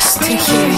just to hear.